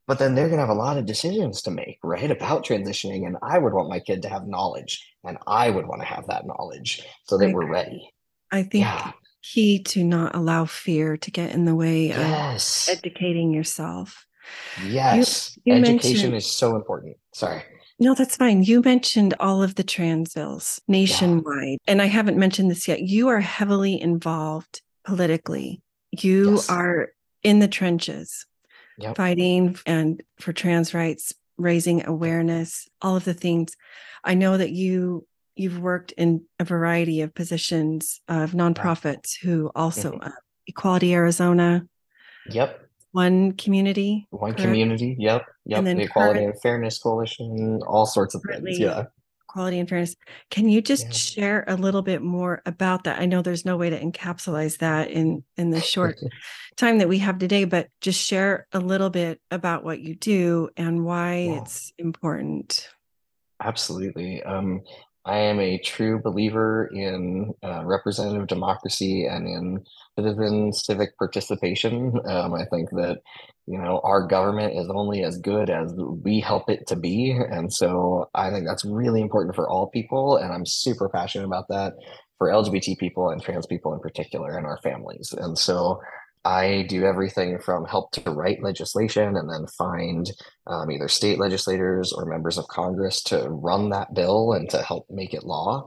But then they're going to have a lot of decisions to make, right, about transitioning. And I would want my kid to have knowledge, and I would want to have that knowledge so that we're ready. I think key to not allow fear to get in the way of educating yourself. Yes, you education is so important. Sorry. No, that's fine. You mentioned all of the trans bills nationwide, and I haven't mentioned this yet. You are heavily involved politically. You are in the trenches, fighting and for trans rights, raising awareness, all of the things. I know that you've worked in a variety of positions of nonprofits who also Equality Arizona. Yep. One Community. Yep. And then the Equality and Fairness Coalition, all sorts of things. Yeah. Equality and Fairness. Can you just share a little bit more about that? I know there's no way to encapsulate that in the short time that we have today, but just share a little bit about what you do and why it's important. Absolutely. I am a true believer in representative democracy and in citizen civic participation. I think that, you know, our government is only as good as we help it to be. And so I think that's really important for all people. And I'm super passionate about that for LGBT people and trans people in particular and our families. And so I do everything from help to write legislation and then find either state legislators or members of Congress to run that bill and to help make it law,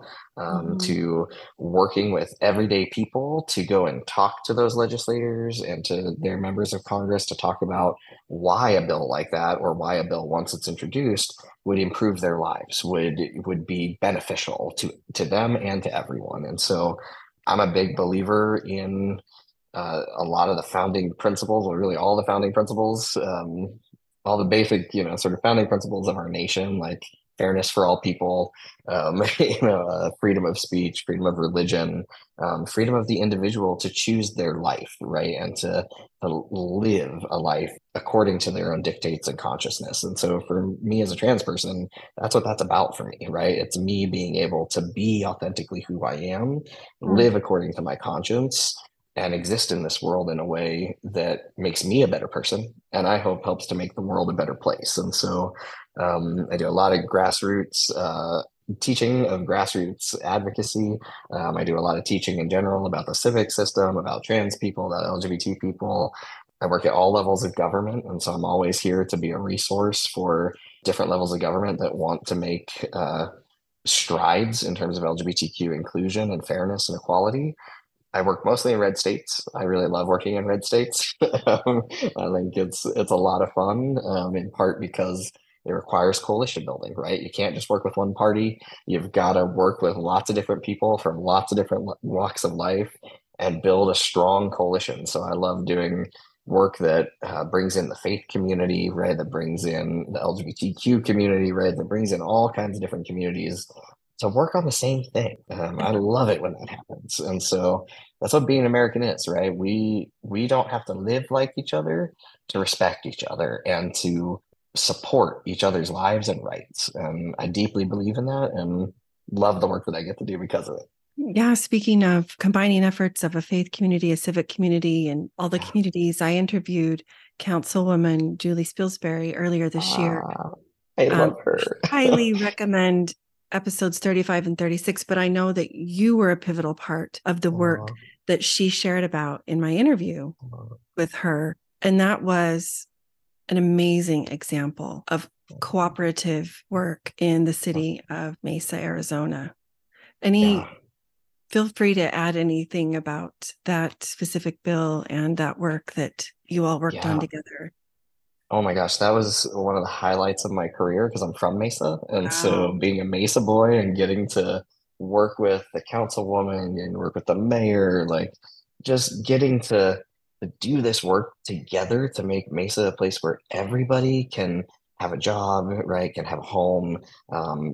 to working with everyday people to go and talk to those legislators and to their members of Congress to talk about why a bill like that or why a bill, once it's introduced, would improve their lives, would be beneficial to them and to everyone. And so I'm a big believer in a lot of the founding principles, or really all the founding principles, all the basic, you know, sort of founding principles of our nation, like fairness for all people, freedom of speech, freedom of religion, freedom of the individual to choose their life, right? And to live a life according to their own dictates and consciousness. And so for me as a trans person, that's what that's about for me, right? It's me being able to be authentically who I am, live according to my conscience, and exist in this world in a way that makes me a better person, and I hope helps to make the world a better place. And so I do a lot of grassroots teaching of grassroots advocacy. I do a lot of teaching in general about the civic system, about trans people, about LGBT people. I work at all levels of government, and so I'm always here to be a resource for different levels of government that want to make strides in terms of LGBTQ inclusion and fairness and equality. I work mostly in red states. I really love working in red states. I think it's a lot of fun, in part because it requires coalition building, right? You can't just work with one party. You've got to work with lots of different people from lots of different walks of life and build a strong coalition. So I love doing work that brings in the faith community, right? That brings in the LGBTQ community, right? That brings in all kinds of different communities to work on the same thing. I love it when that happens. And so that's what being American is, right? We don't have to live like each other to respect each other and to support each other's lives and rights. And I deeply believe in that and love the work that I get to do because of it. Yeah, speaking of combining efforts of a faith community, a civic community, and all the communities, I interviewed Councilwoman Julie Spilsbury earlier this year. I love her. Highly recommend episodes 35 and 36, but I know that you were a pivotal part of the work that she shared about in my interview with her. And that was an amazing example of cooperative work in the city of Mesa, Arizona. Feel free to add anything about that specific bill and that work that you all worked on together. Oh my gosh, that was one of the highlights of my career because I'm from Mesa. And so being a Mesa boy and getting to work with the councilwoman and work with the mayor, like just getting to do this work together to make Mesa a place where everybody can have a job, right? Can have a home,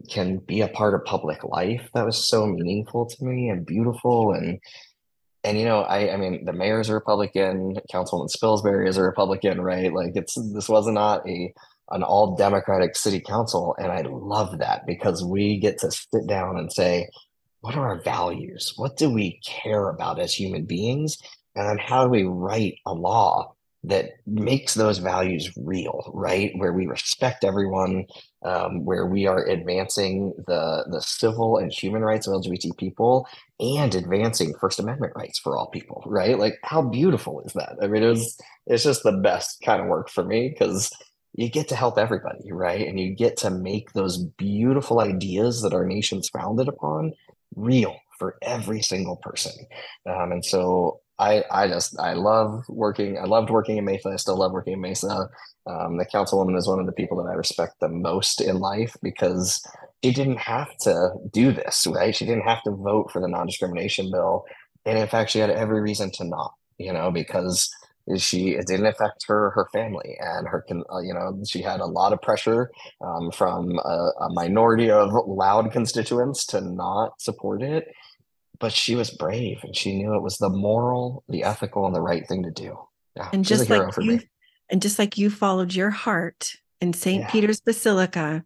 can be a part of public life. That was so meaningful to me and beautiful. And, you know, I mean, the mayor's a Republican, Councilwoman Spilsbury is a Republican, right? Like this was not an all Democratic city council. And I love that because we get to sit down and say, what are our values? What do we care about as human beings? And then how do we write a law that makes those values real, right? Where we respect everyone, where we are advancing the civil and human rights of LGBT people and advancing First Amendment rights for all people, right? Like how beautiful is that? I mean, it's just the best kind of work for me because you get to help everybody, right? And you get to make those beautiful ideas that our nation's founded upon real for every single person. And so I love working. I loved working in Mesa. I still love working in Mesa. The councilwoman is one of the people that I respect the most in life because she didn't have to do this, right? She didn't have to vote for the non-discrimination bill. And in fact, she had every reason to not, you know, because it didn't affect her family and her, you know, she had a lot of pressure from a minority of loud constituents to not support it. But she was brave and she knew it was the moral, the ethical, and the right thing to do. Yeah, and just like you followed your heart in St. Peter's Basilica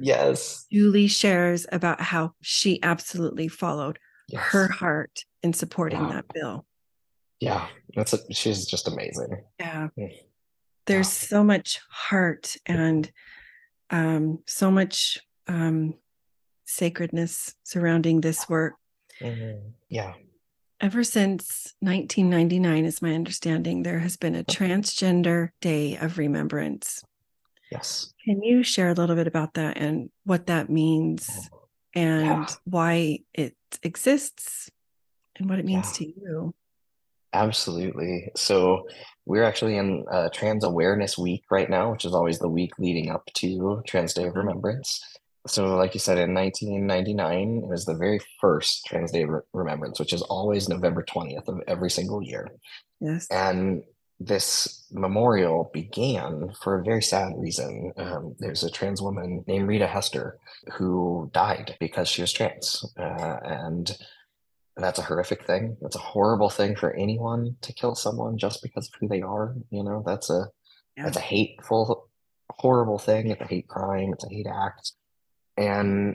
Yes. Julie shares about how she absolutely followed her heart in supporting that bill. Yeah, she's just amazing. Yeah. There's so much heart and so much sacredness surrounding this work. Mm-hmm. Yeah. Ever since 1999, is my understanding, there has been a Transgender Day of Remembrance. Yes. Can you share a little bit about that and what that means and why it exists and what it means to you? Absolutely. So we're actually in Trans Awareness Week right now, which is always the week leading up to Trans Day of Remembrance. So like you said, in 1999, it was the very first Trans Day of Remembrance, which is always November 20th of every single year. Yes. And this memorial began for a very sad reason. There's a trans woman named Rita Hester who died because she was trans. And that's a horrific thing. That's a horrible thing for anyone to kill someone just because of who they are. You know, that's a hateful, horrible thing. It's a hate crime. It's a hate act. And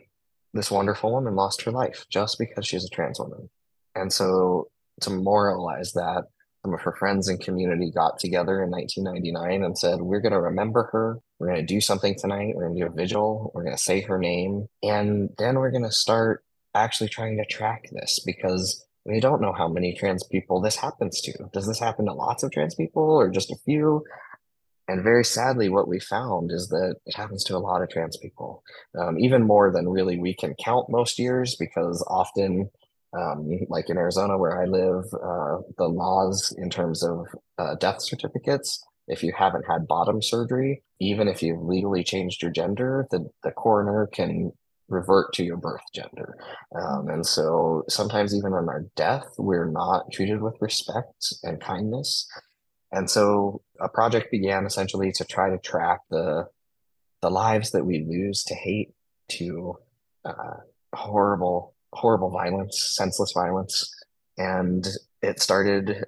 this wonderful woman lost her life just because she's a trans woman. And so to memorialize that, some of her friends and community got together in 1999 and said, we're going to remember her. We're going to do something tonight. We're going to do a vigil. We're going to say her name. And then we're going to start actually trying to track this, because we don't know how many trans people this happens to. Does this happen to lots of trans people or just a few? And very sadly, what we found is that it happens to a lot of trans people, even more than really we can count most years, because often, like in Arizona where I live, the laws in terms of death certificates, if you haven't had bottom surgery, even if you've legally changed your gender, the coroner can revert to your birth gender. And so sometimes even on our death, we're not treated with respect and kindness. And so a project began essentially to try to track the lives that we lose to hate, to horrible violence, senseless violence. And it started,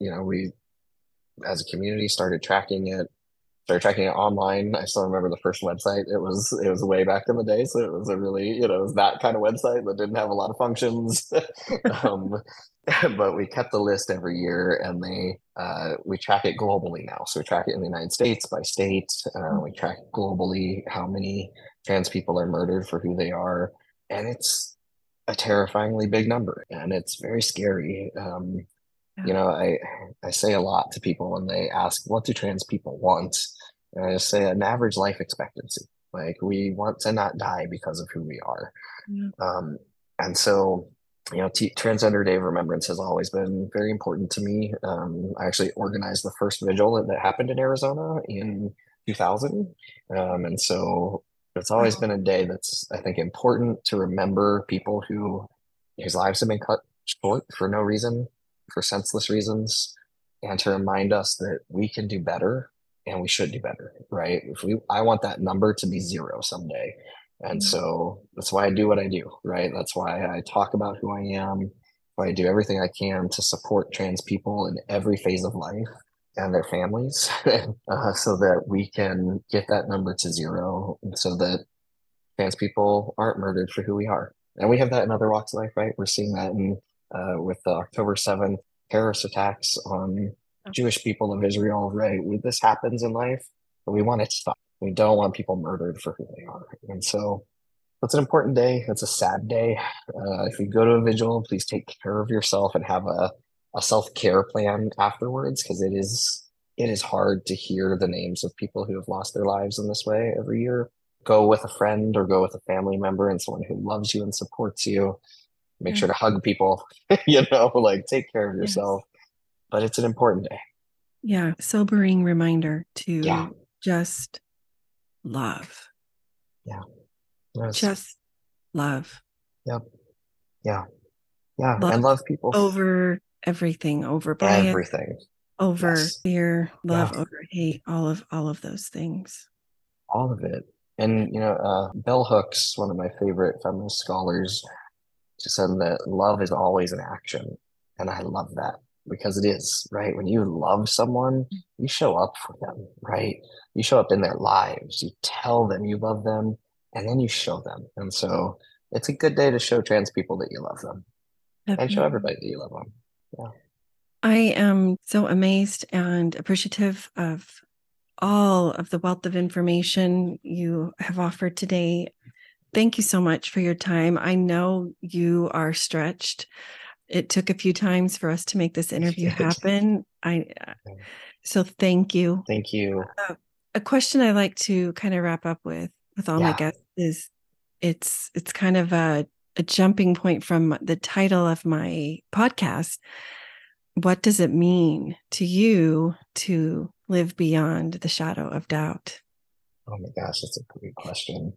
we as a community started tracking it online. I still remember the first website. It was way back in the day. So it was a really, it was that kind of website that didn't have a lot of functions. But we kept the list every year, and we track it globally now. So we track it in the United States by state. We track globally how many trans people are murdered for who they are. And it's a terrifyingly big number, and it's very scary. I say a lot to people when they ask, what do trans people want? And I just say an average life expectancy. Like, we want to not die because of who we are. Yeah. And so, Transgender Day of Remembrance has always been very important to me. I actually organized the first vigil that happened in Arizona in 2000. And so it's always been a day that's, I think, important to remember people whose lives have been cut short for no reason, for senseless reasons, and to remind us that we can do better and we should do better, right? I want that number to be zero someday. And so that's why I do what I do, right? That's why I talk about who I am, why I do everything I can to support trans people in every phase of life and their families, so that we can get that number to zero, so that trans people aren't murdered for who we are. And we have that in other walks of life, right? We're seeing that in with the October 7th terrorist attacks on Jewish people of Israel, right? This happens in life, but we want it to stop. We don't want people murdered for who they are. And so it's an important day. It's a sad day. If you go to a vigil, please take care of yourself and have a self-care plan afterwards, because it is hard to hear the names of people who have lost their lives in this way every year. Go with a friend or go with a family member and someone who loves you and supports you. Make sure to hug people, take care of yourself. Yes. But it's an important day. Yeah. Sobering reminder to just love. Yeah. Yes. Just love. Yep. Yeah. Yeah. Love, and love people. Over everything, over bias, everything. Over fear, love, over hate, all of those things. All of it. And, bell hooks, one of my favorite feminist scholars, said that love is always an action. And I love that, because it is, right? When you love someone, you show up for them, right? You show up in their lives. You tell them you love them. and then you show them. And so it's a good day to show trans people that you love them. Definitely. And show everybody that you love them. Yeah. I am so amazed and appreciative of all of the wealth of information you have offered today. Thank you so much for your time. I know you are stretched. It took a few times for us to make this interview happen. So thank you. Thank you. A question I like to kind of wrap up with all my guests is it's kind of a jumping point from the title of my podcast. What does it mean to you to live beyond the shadow of doubt? Oh my gosh, that's a great question.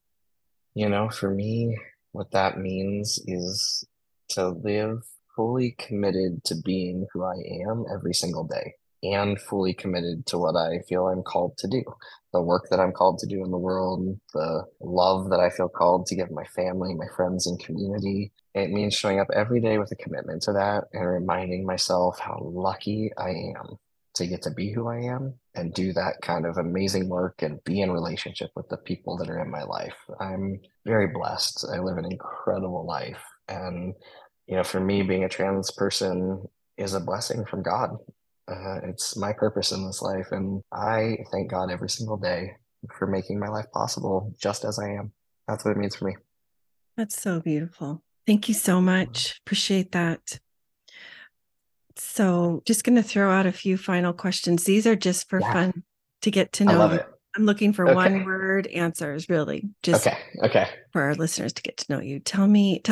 You know, for me, what that means is to live fully committed to being who I am every single day, and fully committed to what I feel I'm called to do, the work that I'm called to do in the world, the love that I feel called to give my family, my friends, and community. It means showing up every day with a commitment to that and reminding myself how lucky I am to get to be who I am and do that kind of amazing work and be in relationship with the people that are in my life. I'm very blessed. I live an incredible life. And, you know, for me, being a trans person is a blessing from God. It's my purpose in this life, and I thank God every single day for making my life possible just as I am. That's what it means for me. That's so beautiful. Thank you so much. Appreciate that. So just going to throw out a few final questions. These are just for fun to get to know. I love it. I'm looking for one word answers, really, just for our listeners to get to know you. Tell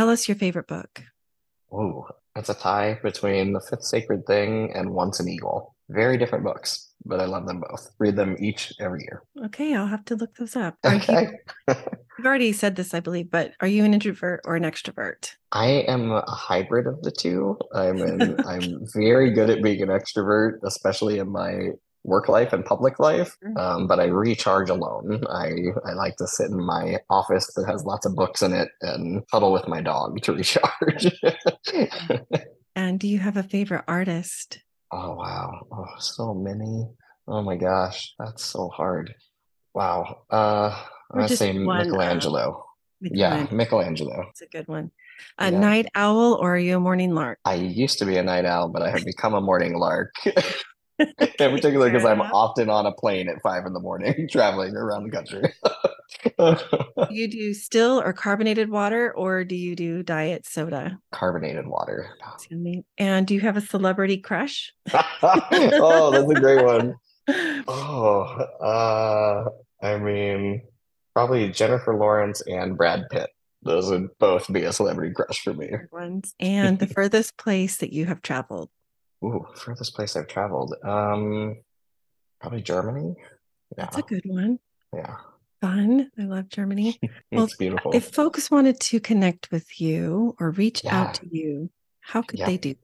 us your favorite book. Oh, it's a tie between The Fifth Sacred Thing and Once an Eagle. Very different books, but I love them both. Read them each every year. Okay, I'll have to look those up. You've already said this, I believe, but are you an introvert or an extrovert? I am a hybrid of the two. I'm very good at being an extrovert, especially in my work life and public life, but I recharge alone. I like to sit in my office that has lots of books in it and cuddle with my dog to recharge. And do you have a favorite artist? Oh, wow. Oh, so many. Oh, my gosh. That's so hard. Wow. I'm going to say Michelangelo. Michelangelo. It's a good one. A night owl, or are you a morning lark? I used to be a night owl, but I have become a morning lark. In particular, because I'm often on a plane at 5 a.m. traveling around the country. You do still or carbonated water, or do you do diet soda? Carbonated water. And do you have a celebrity crush? Oh, that's a great one. I mean, probably Jennifer Lawrence and Brad Pitt. Those would both be a celebrity crush for me. And the furthest place that you have traveled? Ooh, furthest place I've traveled. Probably Germany. Yeah. That's a good one. Yeah. Fun. I love Germany. It's beautiful. If folks wanted to connect with you or reach out to you, how could they do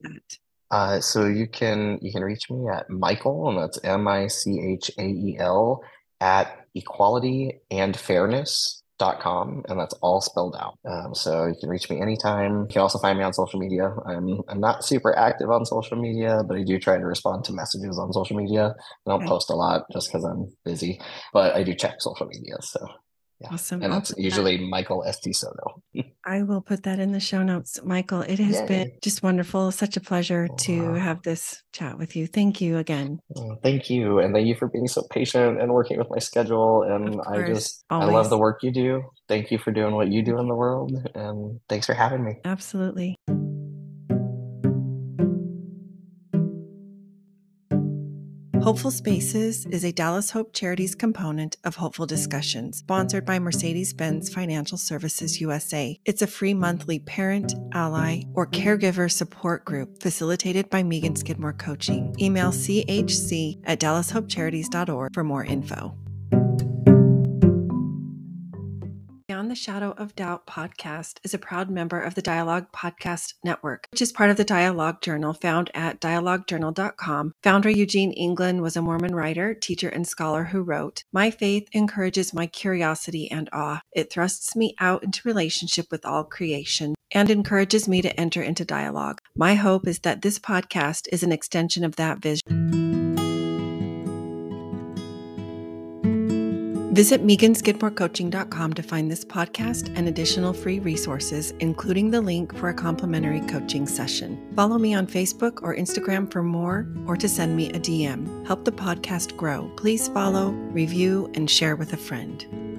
that? So you can reach me at Michael, and that's MICHAEL, at equalityandfairness.com, and that's all spelled out. So you can reach me anytime. You can also find me on social media. I'm not super active on social media, but I do try to respond to messages on social media. I don't post a lot just because I'm busy, but I do check social media. So awesome. And that's usually Michael St. Soto. I will put that in the show notes. Michael, it has been just wonderful. Such a pleasure to have this chat with you. Thank you again. Thank you. And thank you for being so patient and working with my schedule. And I love the work you do. Thank you for doing what you do in the world. And thanks for having me. Absolutely. Hopeful Spaces is a Dallas Hope Charities component of Hopeful Discussions, sponsored by Mercedes-Benz Financial Services USA. It's a free monthly parent, ally, or caregiver support group facilitated by Megan Skidmore Coaching. Email chc@dallashopecharities.org for more info. Beyond the Shadow of Doubt podcast is a proud member of the Dialogue Podcast Network, which is part of the Dialogue Journal, found at dialoguejournal.com. Founder Eugene England was a Mormon writer, teacher, and scholar who wrote, "My faith encourages my curiosity and awe. It thrusts me out into relationship with all creation and encourages me to enter into dialogue." My hope is that this podcast is an extension of that vision. Visit MeganSkidmoreCoaching.com to find this podcast and additional free resources, including the link for a complimentary coaching session. Follow me on Facebook or Instagram for more, or to send me a DM. Help the podcast grow. Please follow, review, and share with a friend.